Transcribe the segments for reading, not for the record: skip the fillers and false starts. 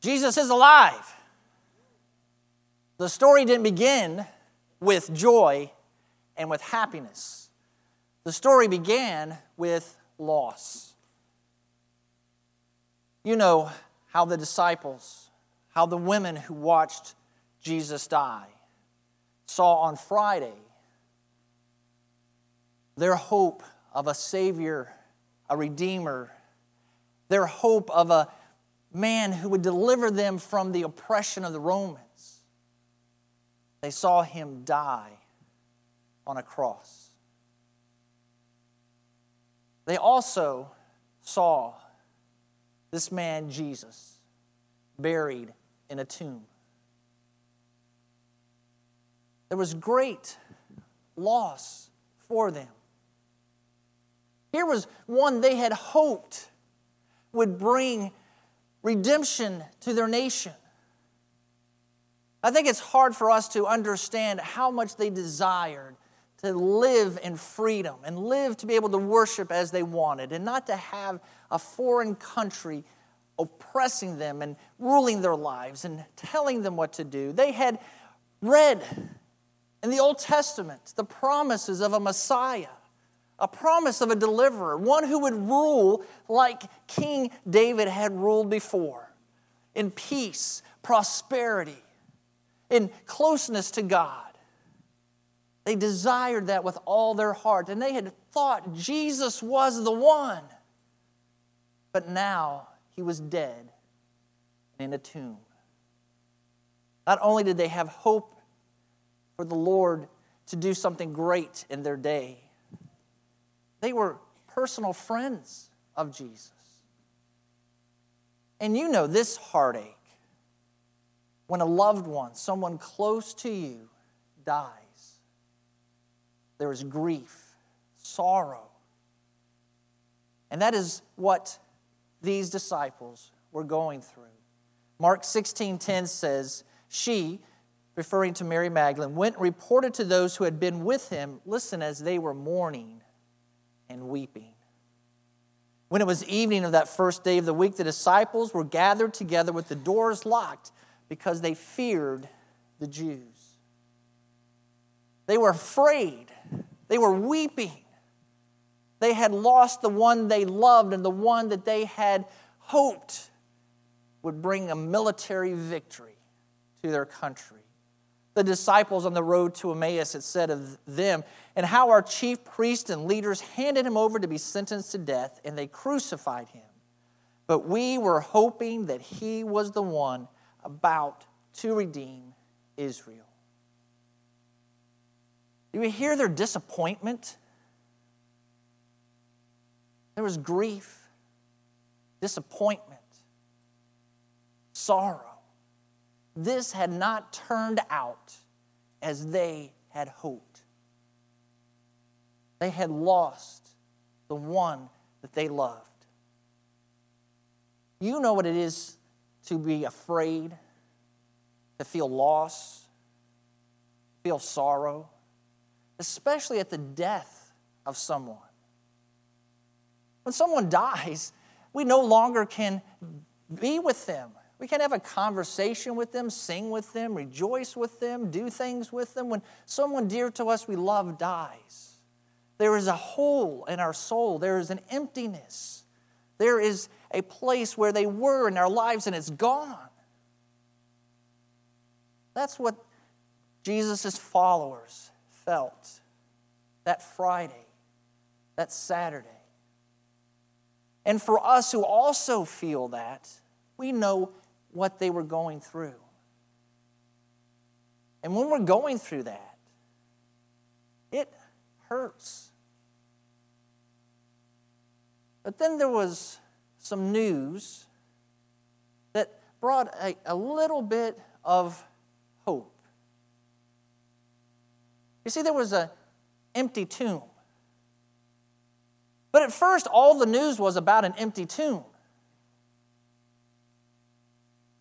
Jesus is alive. The story didn't begin with joy and with happiness. The story began with loss. You know how the disciples, how the women who watched Jesus die, saw on Friday their hope of a Savior, a Redeemer, their hope of a man who would deliver them from the oppression of the Romans. They saw him die on a cross. They also saw this man, Jesus, buried in a tomb. There was great loss for them. Here was one they had hoped would bring redemption to their nation. I think it's hard for us to understand how much they desired to live in freedom and live to be able to worship as they wanted and not to have a foreign country oppressing them and ruling their lives and telling them what to do. They had read in the Old Testament the promises of a Messiah, a promise of a deliverer, one who would rule like King David had ruled before, in peace, prosperity, in closeness to God. They desired that with all their heart, and they had thought Jesus was the one. But now he was dead and in a tomb. Not only did they have hope for the Lord to do something great in their day, they were personal friends of Jesus. And you know this heartache when a loved one, someone close to you, dies. There is grief, sorrow. And that is what these disciples were going through. Mark 16:10 says, she, referring to Mary Magdalene, went and reported to those who had been with him, listen, as they were mourning and weeping. When it was evening of that first day of the week, the disciples were gathered together with the doors locked because they feared the Jews. They were afraid. They were weeping. They had lost the one they loved and the one that they had hoped would bring a military victory to their country. The disciples on the road to Emmaus had said of them, and how our chief priests and leaders handed him over to be sentenced to death, and they crucified him. But we were hoping that he was the one about to redeem Israel. Do you hear their disappointment? There was grief, disappointment, sorrow. This had not turned out as they had hoped. They had lost the one that they loved. You know what it is to be afraid, to feel loss, feel sorrow, especially at the death of someone. When someone dies, we no longer can be with them. We can't have a conversation with them, sing with them, rejoice with them, do things with them. When someone dear to us we love dies, there is a hole in our soul. There is an emptiness. There is a place where they were in our lives and it's gone. That's what Jesus' followers felt that Friday, that Saturday. And for us who also feel that, we know what they were going through. And when we're going through that, it hurts. But then there was some news that brought a little bit of hope. You see, there was an empty tomb. But at first, all the news was about an empty tomb.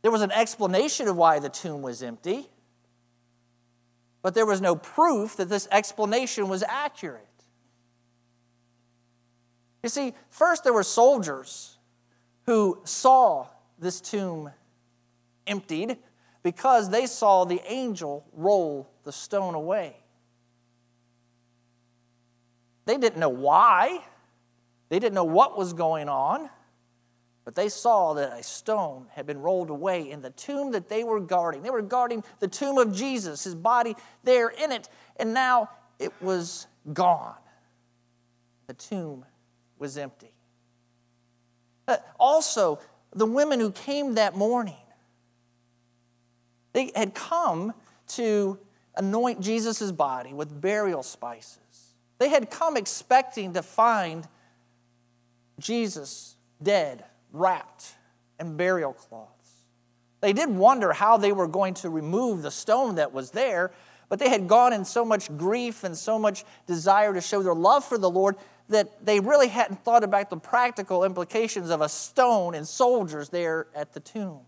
There was an explanation of why the tomb was empty, but there was no proof that this explanation was accurate. You see, first there were soldiers who saw this tomb emptied because they saw the angel roll the stone away. They didn't know why. They didn't know what was going on. But they saw that a stone had been rolled away in the tomb that they were guarding. They were guarding the tomb of Jesus, his body there in it. And now it was gone. The tomb was empty. Also, the women who came that morning, they had come to anoint Jesus' body with burial spices. They had come expecting to find Jesus dead, wrapped in burial cloths. They did wonder how they were going to remove the stone that was there, but they had gone in so much grief and so much desire to show their love for the Lord that they really hadn't thought about the practical implications of a stone and soldiers there at the tomb.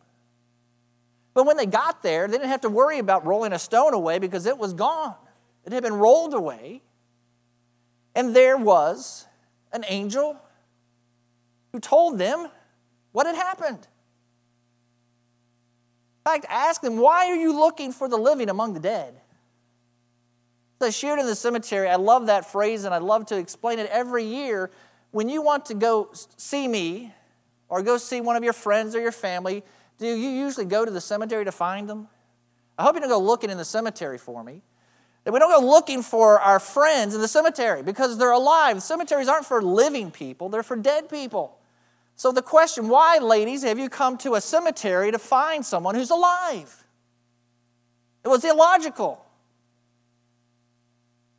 But when they got there, they didn't have to worry about rolling a stone away because it was gone. It had been rolled away. And there was an angel who told them what had happened. In fact, asked them, why are you looking for the living among the dead? I shared in the cemetery, I love that phrase and I love to explain it every year. When you want to go see me or go see one of your friends or your family, do you usually go to the cemetery to find them? I hope you don't go looking in the cemetery for me. And we don't go looking for our friends in the cemetery because they're alive. Cemeteries aren't for living people, they're for dead people. So the question, why, ladies, have you come to a cemetery to find someone who's alive? It was illogical.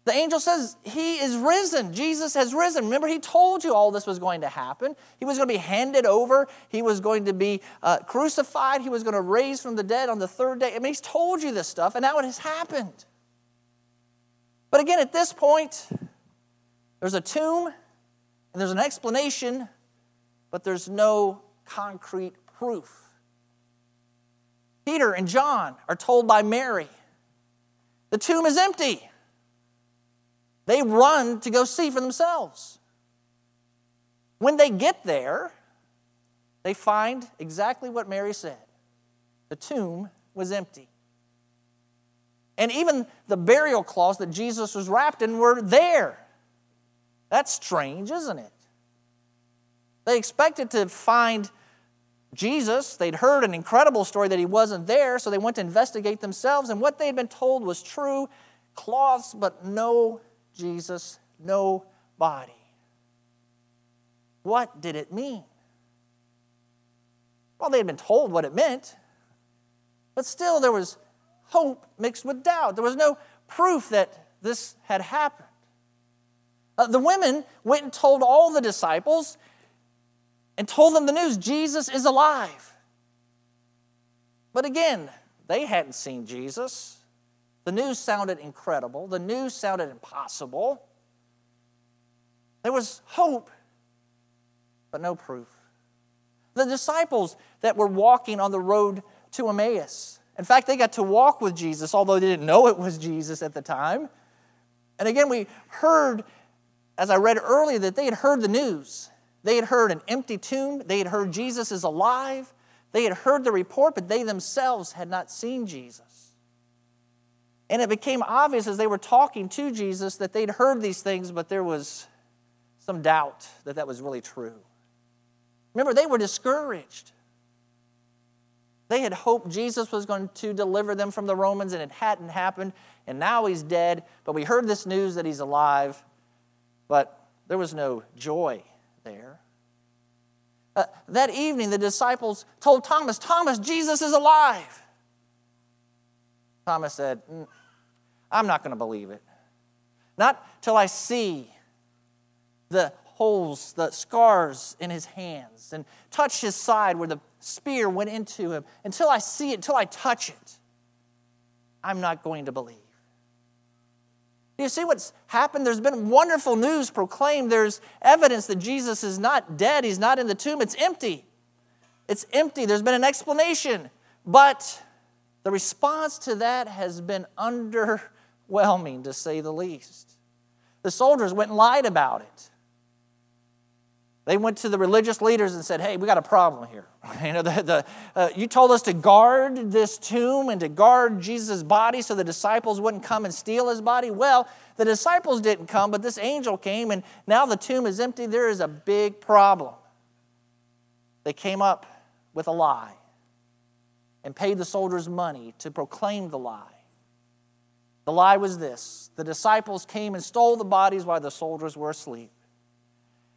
The angel says, he is risen. Jesus has risen. Remember, he told you all this was going to happen. He was going to be handed over. He was going to be crucified. He was going to raise from the dead on the third day. I mean, he's told you this stuff, and now it has happened. But again, at this point, there's a tomb, and there's an explanation, but there's no concrete proof. Peter and John are told by Mary, the tomb is empty. They run to go see for themselves. When they get there, they find exactly what Mary said. The tomb was empty. And even the burial cloths that Jesus was wrapped in were there. That's strange, isn't it? They expected to find Jesus. They'd heard an incredible story that he wasn't there, so they went to investigate themselves. And what they'd been told was true. Cloths, but no Jesus, no body. What did it mean? Well, they had been told what it meant, but still there was hope mixed with doubt. There was no proof that this had happened. The women went and told all the disciples and told them the news, Jesus is alive. But again, they hadn't seen Jesus. The news sounded incredible. The news sounded impossible. There was hope, but no proof. The disciples that were walking on the road to Emmaus, in fact, they got to walk with Jesus, although they didn't know it was Jesus at the time. And again, we heard, as I read earlier, that they had heard the news. They had heard an empty tomb. They had heard Jesus is alive. They had heard the report, but they themselves had not seen Jesus. And it became obvious as they were talking to Jesus that they'd heard these things, but there was some doubt that that was really true. Remember, they were discouraged. They had hoped Jesus was going to deliver them from the Romans, and it hadn't happened, and now he's dead. But we heard this news that he's alive, but there was no joy there. That evening, the disciples told Thomas, Thomas, Jesus is alive. Thomas said, I'm not going to believe it. Not till I see the holes, the scars in his hands and touch his side where the spear went into him. Until I see it, until I touch it, I'm not going to believe. Do you see what's happened? There's been wonderful news proclaimed. There's evidence that Jesus is not dead. He's not in the tomb. It's empty. It's empty. There's been an explanation. But the response to that has been underwhelming, to say the least. The soldiers went and lied about it. They went to the religious leaders and said, hey, we got a problem here. You know, you told us to guard this tomb and to guard Jesus' body so the disciples wouldn't come and steal his body. Well, the disciples didn't come, but this angel came, and now the tomb is empty. There is a big problem. They came up with a lie and paid the soldiers money to proclaim the lie. The lie was this: the disciples came and stole the bodies while the soldiers were asleep.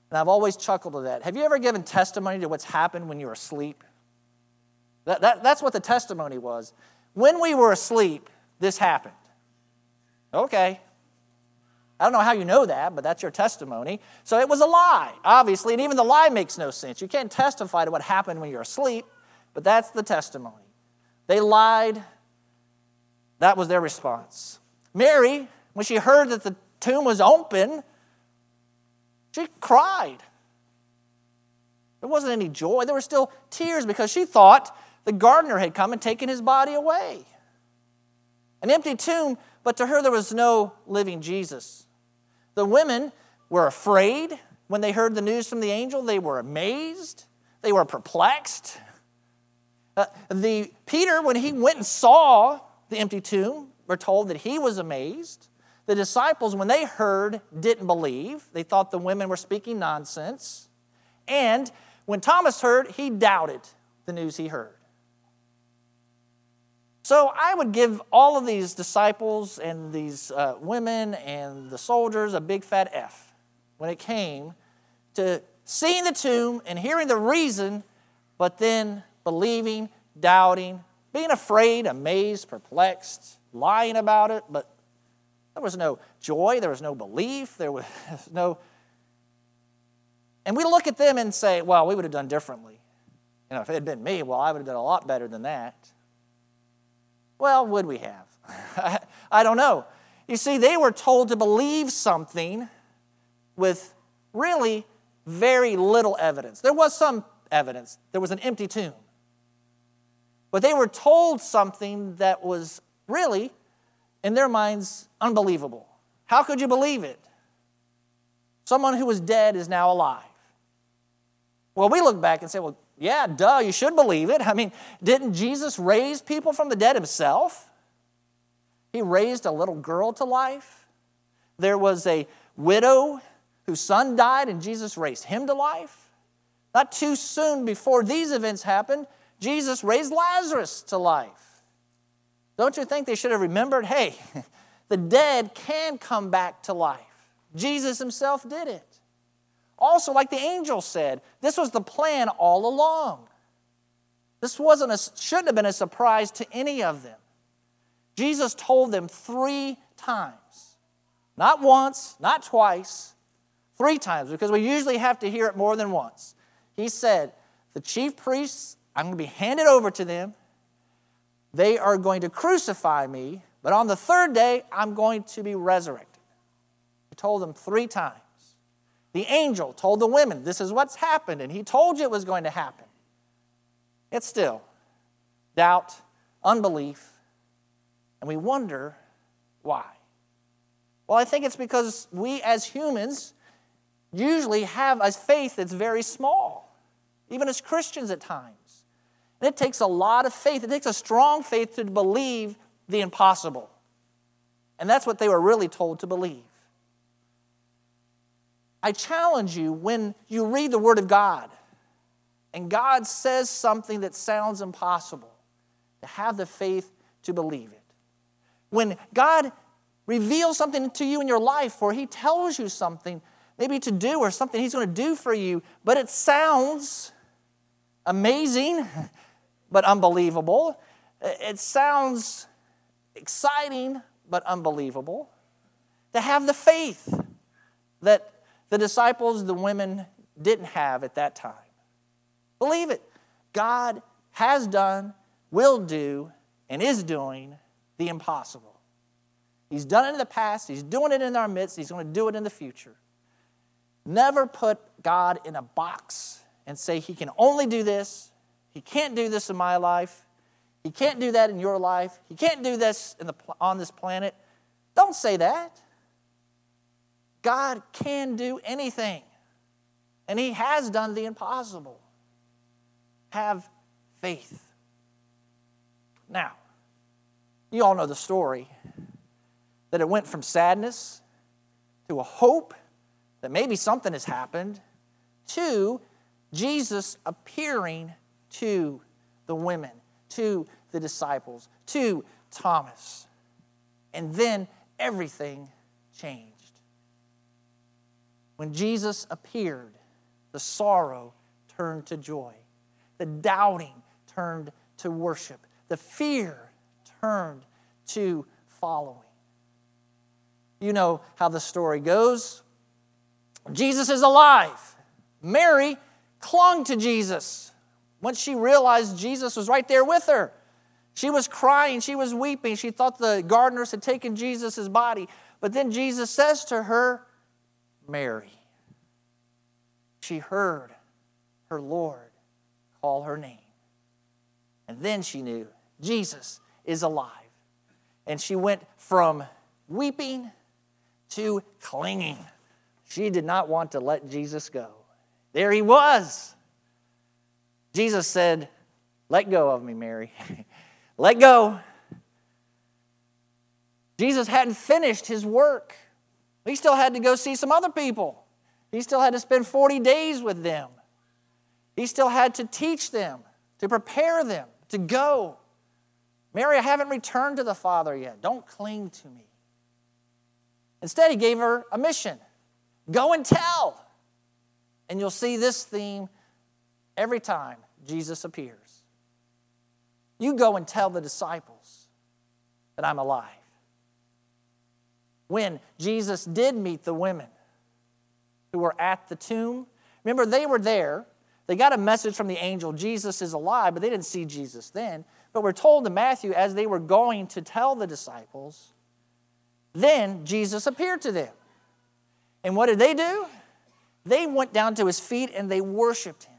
And I've always chuckled at that. Have you ever given testimony to what's happened when you were asleep? That's what the testimony was. When we were asleep, this happened. Okay. I don't know how you know that, but that's your testimony. So it was a lie, obviously, and even the lie makes no sense. You can't testify to what happened when you're asleep, but that's the testimony. They lied. That was their response. Mary, when she heard that the tomb was open, she cried. There wasn't any joy. There were still tears because she thought the gardener had come and taken his body away. An empty tomb, but to her there was no living Jesus. The women were afraid when they heard the news from the angel. They were amazed. They were perplexed. Peter, when he went and saw the empty tomb, we're told that he was amazed. The disciples, when they heard, didn't believe. They thought the women were speaking nonsense. And when Thomas heard, he doubted the news he heard. So I would give all of these disciples and these women and the soldiers a big fat F when it came to seeing the tomb and hearing the reason, but then believing, doubting, being afraid, amazed, perplexed, lying about it, but there was no joy, there was no belief, there was no... And we look at them and say, well, we would have done differently. You know, if it had been me, well, I would have done a lot better than that. Well, would we have? I don't know. You see, they were told to believe something with really very little evidence. There was some evidence. There was an empty tomb. But they were told something that was really, in their minds, unbelievable. How could you believe it? Someone who was dead is now alive. Well, we look back and say, well, yeah, duh, you should believe it. I mean, didn't Jesus raise people from the dead himself? He raised a little girl to life. There was a widow whose son died, and Jesus raised him to life. Not too soon before these events happened, Jesus raised Lazarus to life. Don't you think they should have remembered, hey, the dead can come back to life. Jesus himself did it. Also, like the angel said, this was the plan all along. This shouldn't have been a surprise to any of them. Jesus told them 3 times. Not once, not twice, 3 times, because we usually have to hear it more than once. He said, the chief priests, I'm going to be handed over to them. They are going to crucify me, but on the 3rd day, I'm going to be resurrected. He told them 3 times. The angel told the women, this is what's happened, and he told you it was going to happen. It's still doubt, unbelief, and we wonder why. Well, I think it's because we as humans usually have a faith that's very small, even as Christians at times. And it takes a lot of faith. It takes a strong faith to believe the impossible. And that's what they were really told to believe. I challenge you, when you read the Word of God and God says something that sounds impossible, to have the faith to believe it. When God reveals something to you in your life, or He tells you something maybe to do or something He's going to do for you, but it sounds amazing, but unbelievable. It sounds exciting, but unbelievable. To have the faith that the disciples, the women, didn't have at that time. Believe it. God has done, will do, and is doing the impossible. He's done it in the past. He's doing it in our midst. He's going to do it in the future. Never put God in a box and say, He can only do this. He can't do this in my life. He can't do that in your life. He can't do this on this planet. Don't say that. God can do anything. And he has done the impossible. Have faith. Now, you all know the story, that it went from sadness to a hope that maybe something has happened to Jesus appearing to the women, to the disciples, to Thomas. And then everything changed. When Jesus appeared, the sorrow turned to joy. The doubting turned to worship. The fear turned to following. You know how the story goes. Jesus is alive. Mary clung to Jesus. Once she realized Jesus was right there with her, she was crying, she was weeping. She thought the gardeners had taken Jesus' body. But then Jesus says to her, Mary. She heard her Lord call her name. And then she knew Jesus is alive. And she went from weeping to clinging. She did not want to let Jesus go. There he was. Jesus said, let go of me, Mary. Let go. Jesus hadn't finished his work. He still had to go see some other people. He still had to spend 40 days with them. He still had to teach them, to prepare them, to go. Mary, I haven't returned to the Father yet. Don't cling to me. Instead, he gave her a mission. Go and tell. And you'll see this theme every time Jesus appears. You go and tell the disciples that I'm alive. When Jesus did meet the women who were at the tomb, remember they were there. They got a message from the angel, Jesus is alive, but they didn't see Jesus then. But we're told in Matthew, as they were going to tell the disciples, then Jesus appeared to them. And what did they do? They went down to his feet and they worshiped him.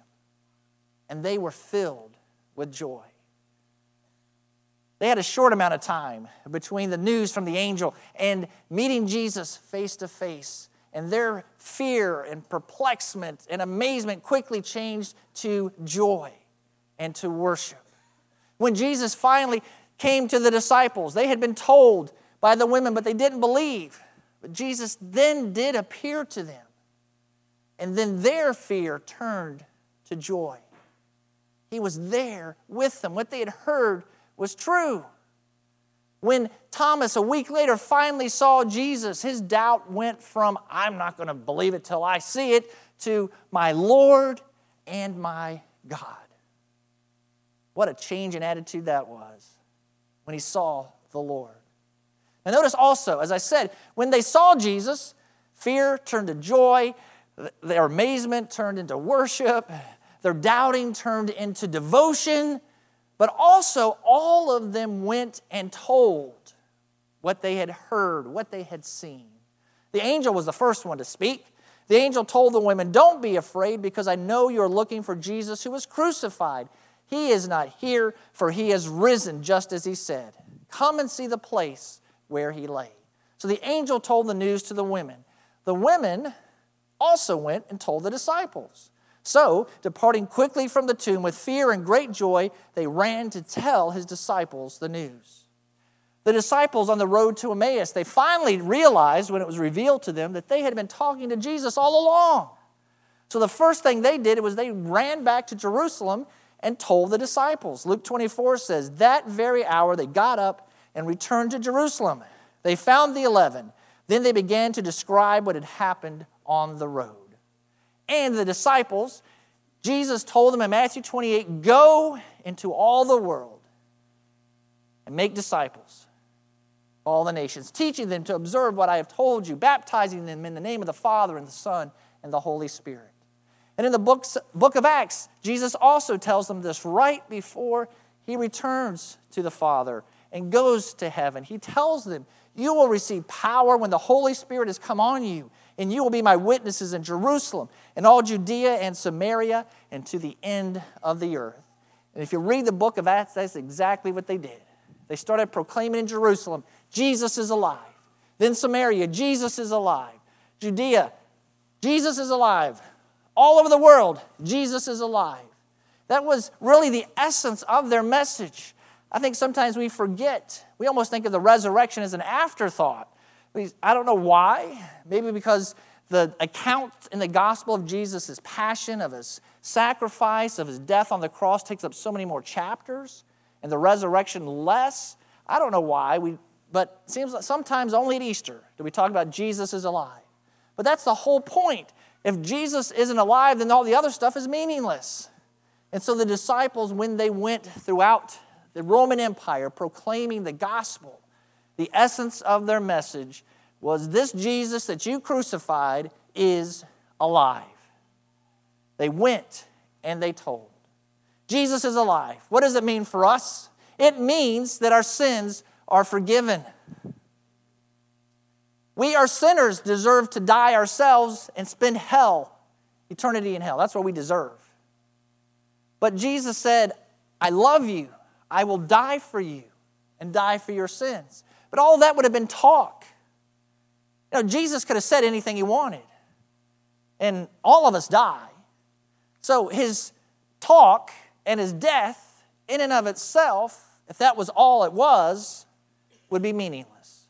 And they were filled with joy. They had a short amount of time between the news from the angel and meeting Jesus face to face. And their fear and perplexment and amazement quickly changed to joy and to worship. When Jesus finally came to the disciples, they had been told by the women, but they didn't believe. But Jesus then did appear to them. And then their fear turned to joy. He was there with them. What they had heard was true. When Thomas, a week later, finally saw Jesus, his doubt went from, I'm not going to believe it till I see it, to my Lord and my God. What a change in attitude that was when he saw the Lord. Now notice also, as I said, when they saw Jesus, fear turned to joy, their amazement turned into worship, their doubting turned into devotion. But also, all of them went and told what they had heard, what they had seen. The angel was the first one to speak. The angel told the women, don't be afraid, because I know you're looking for Jesus who was crucified. He is not here, for he has risen, just as he said. Come and see the place where he lay. So the angel told the news to the women. The women also went and told the disciples. So, departing quickly from the tomb with fear and great joy, they ran to tell his disciples the news. The disciples on the road to Emmaus, they finally realized when it was revealed to them that they had been talking to Jesus all along. So the first thing they did was they ran back to Jerusalem and told the disciples. Luke 24 says, that very hour they got up and returned to Jerusalem. They found the 11. Then they began to describe what had happened on the road. And the disciples, Jesus told them in Matthew 28, go into all the world and make disciples of all the nations, teaching them to observe what I have told you, baptizing them in the name of the Father and the Son and the Holy Spirit. And in the book of Acts, Jesus also tells them this right before he returns to the Father and goes to heaven. He tells them, you will receive power when the Holy Spirit has come on you, and you will be my witnesses in Jerusalem and all Judea and Samaria and to the end of the earth. And if you read the book of Acts, that's exactly what they did. They started proclaiming in Jerusalem, Jesus is alive. Then Samaria, Jesus is alive. Judea, Jesus is alive. all over the world, Jesus is alive. That was really the essence of their message. I think sometimes we forget. We almost think of the resurrection as an afterthought. I don't know why. Maybe because the account in the gospel of Jesus' passion, of his sacrifice, of his death on the cross takes up so many more chapters, and the resurrection less. I don't know why, but it seems like sometimes only at Easter do we talk about Jesus is alive. But that's the whole point. If Jesus isn't alive, then all the other stuff is meaningless. And so the disciples, when they went throughout the Roman Empire proclaiming the gospel, the essence of their message was this Jesus that you crucified is alive. They went and they told. Jesus is alive. What does it mean for us? It means that our sins are forgiven. We are sinners, deserve to die ourselves and spend hell, eternity in hell. That's what we deserve. But Jesus said, I love you. I will die for you and die for your sins. But all that would have been talk. You know, Jesus could have said anything he wanted. And all of us die. So his talk and his death in and of itself, if that was all it was, would be meaningless.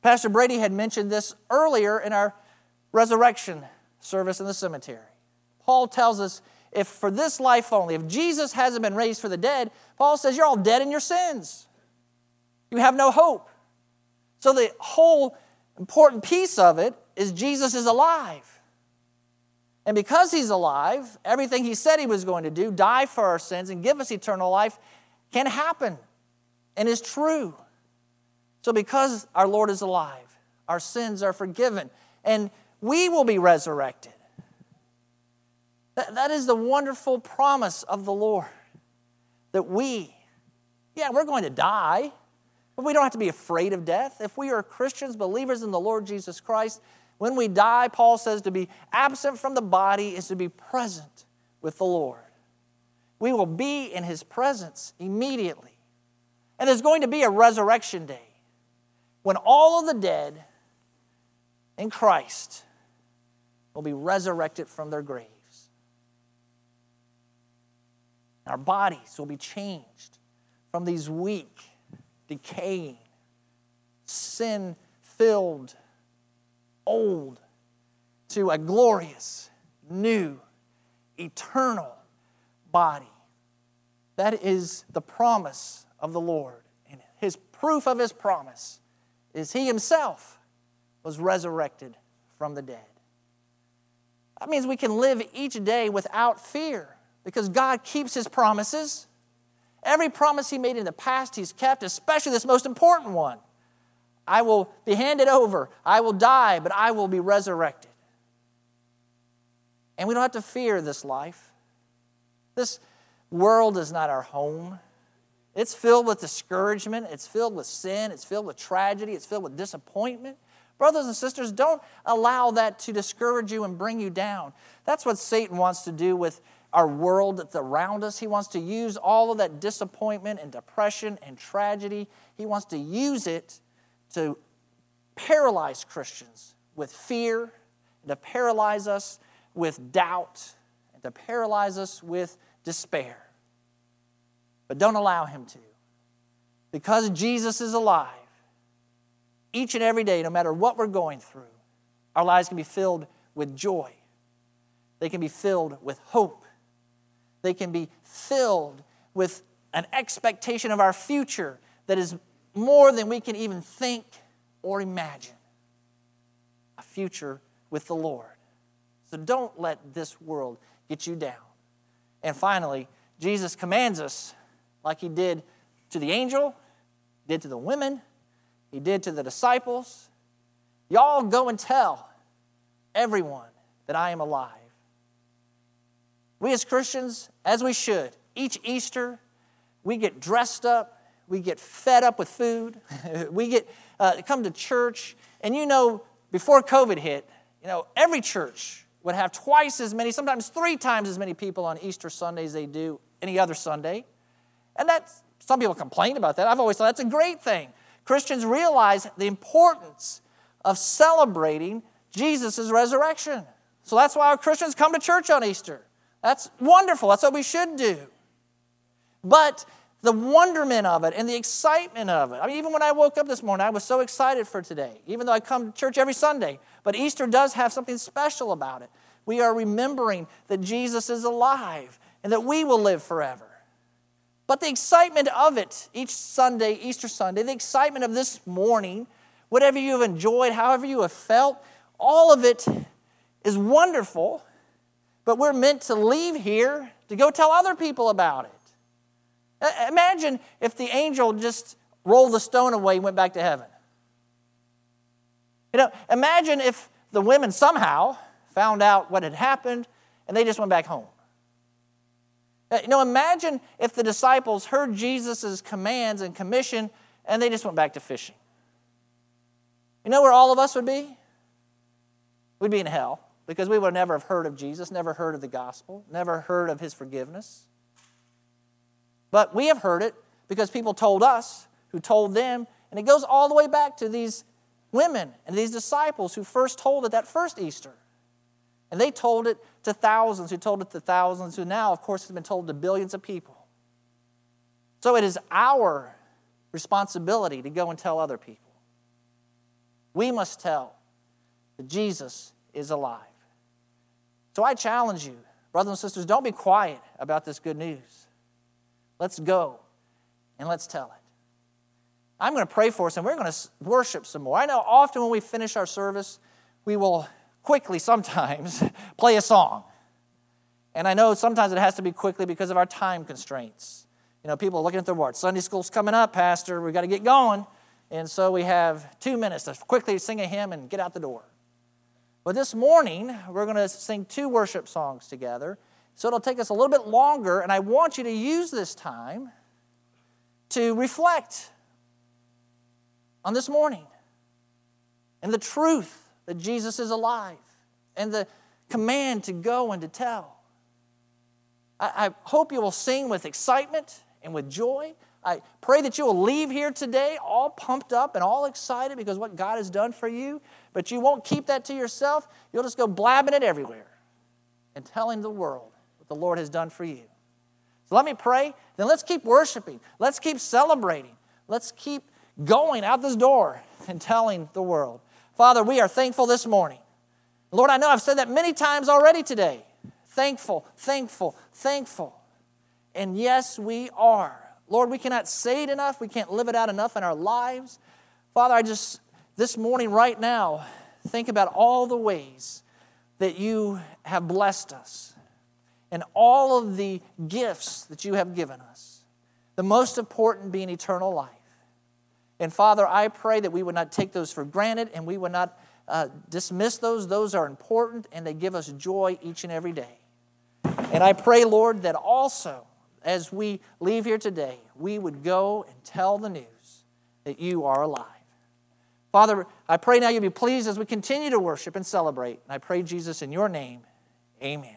Pastor Brady had mentioned this earlier in our resurrection service in the cemetery. Paul tells us, if for this life only, if Jesus hasn't been raised for the dead, Paul says you're all dead in your sins. You have no hope. So the whole important piece of it is Jesus is alive. And because he's alive, everything he said he was going to do, die for our sins and give us eternal life, can happen and is true. So because our Lord is alive, our sins are forgiven, and we will be resurrected. That is the wonderful promise of the Lord, that we're going to die, but we don't have to be afraid of death. If we are Christians, believers in the Lord Jesus Christ, when we die, Paul says to be absent from the body is to be present with the Lord. We will be in his presence immediately. And there's going to be a resurrection day when all of the dead in Christ will be resurrected from their grave. Our bodies will be changed from these weak, decaying, sin-filled, old, to a glorious, new, eternal body. That is the promise of the Lord. And his proof of his promise is he himself was resurrected from the dead. That means we can live each day without fear, because God keeps his promises. Every promise he made in the past, he's kept, especially this most important one. I will be handed over. I will die, but I will be resurrected. And we don't have to fear this life. This world is not our home. It's filled with discouragement. It's filled with sin. It's filled with tragedy. It's filled with disappointment. Brothers and sisters, don't allow that to discourage you and bring you down. That's what Satan wants to do with our world that's around us. He wants to use all of that disappointment and depression and tragedy. He wants to use it to paralyze Christians with fear, and to paralyze us with doubt, and to paralyze us with despair. But don't allow him to. Because Jesus is alive, each and every day, no matter what we're going through, our lives can be filled with joy. They can be filled with hope. They can be filled with an expectation of our future that is more than we can even think or imagine. A future with the Lord. So don't let this world get you down. And finally, Jesus commands us, like he did to the angel, did to the women, he did to the disciples, y'all go and tell everyone that I am alive. We as Christians, as we should, each Easter, we get dressed up, we get fed up with food, we get come to church, and before COVID hit, every church would have twice as many, sometimes three times as many people on Easter Sunday as they do any other Sunday, and some people complained about that. I've always thought that's a great thing. Christians realize the importance of celebrating Jesus' resurrection. So that's why Christians come to church on Easter. That's wonderful. That's what we should do. But the wonderment of it and the excitement of it. I mean, even when I woke up this morning, I was so excited for today, even though I come to church every Sunday. But Easter does have something special about it. We are remembering that Jesus is alive and that we will live forever. But the excitement of it each Sunday, Easter Sunday, the excitement of this morning, whatever you've enjoyed, however you have felt, all of it is wonderful, but we're meant to leave here to go tell other people about it. Imagine if the angel just rolled the stone away and went back to heaven. You know, imagine if the women somehow found out what had happened and they just went back home. You know, imagine if the disciples heard Jesus' commands and commission and they just went back to fishing. You know where all of us would be? We'd be in hell because we would never have heard of Jesus, never heard of the gospel, never heard of his forgiveness. But we have heard it because people told us, who told them, and it goes all the way back to these women and these disciples who first told it that first Easter. And they told it to thousands, who told it to thousands, who now, of course, has been told to billions of people. So it is our responsibility to go and tell other people. We must tell that Jesus is alive. So I challenge you, brothers and sisters, don't be quiet about this good news. Let's go and let's tell it. I'm going to pray for us, and we're going to worship some more. I know often when we finish our service, we will quickly sometimes play a song. And I know sometimes it has to be quickly because of our time constraints. You know, people are looking at their watch. Sunday school's coming up, Pastor. We've got to get going. And so we have 2 minutes to quickly sing a hymn and get out the door. But this morning, we're going to sing 2 worship songs together. So it'll take us a little bit longer, and I want you to use this time to reflect on this morning and the truth that Jesus is alive, and the command to go and to tell. I hope you will sing with excitement and with joy. I pray that you will leave here today all pumped up and all excited because what God has done for you, but you won't keep that to yourself. You'll just go blabbing it everywhere and telling the world what the Lord has done for you. So let me pray, then let's keep worshiping. Let's keep celebrating. Let's keep going out this door and telling the world. Father, we are thankful this morning. Lord, I know I've said that many times already today. Thankful, thankful, thankful. And yes, we are. Lord, we cannot say it enough. We can't live it out enough in our lives. Father, I just, this morning right now, think about all the ways that you have blessed us and all of the gifts that you have given us. The most important being eternal life. And Father, I pray that we would not take those for granted and we would not dismiss those. Those are important and they give us joy each and every day. And I pray, Lord, that also as we leave here today, we would go and tell the news that you are alive. Father, I pray now you'll be pleased as we continue to worship and celebrate. And I pray, Jesus, in your name, amen.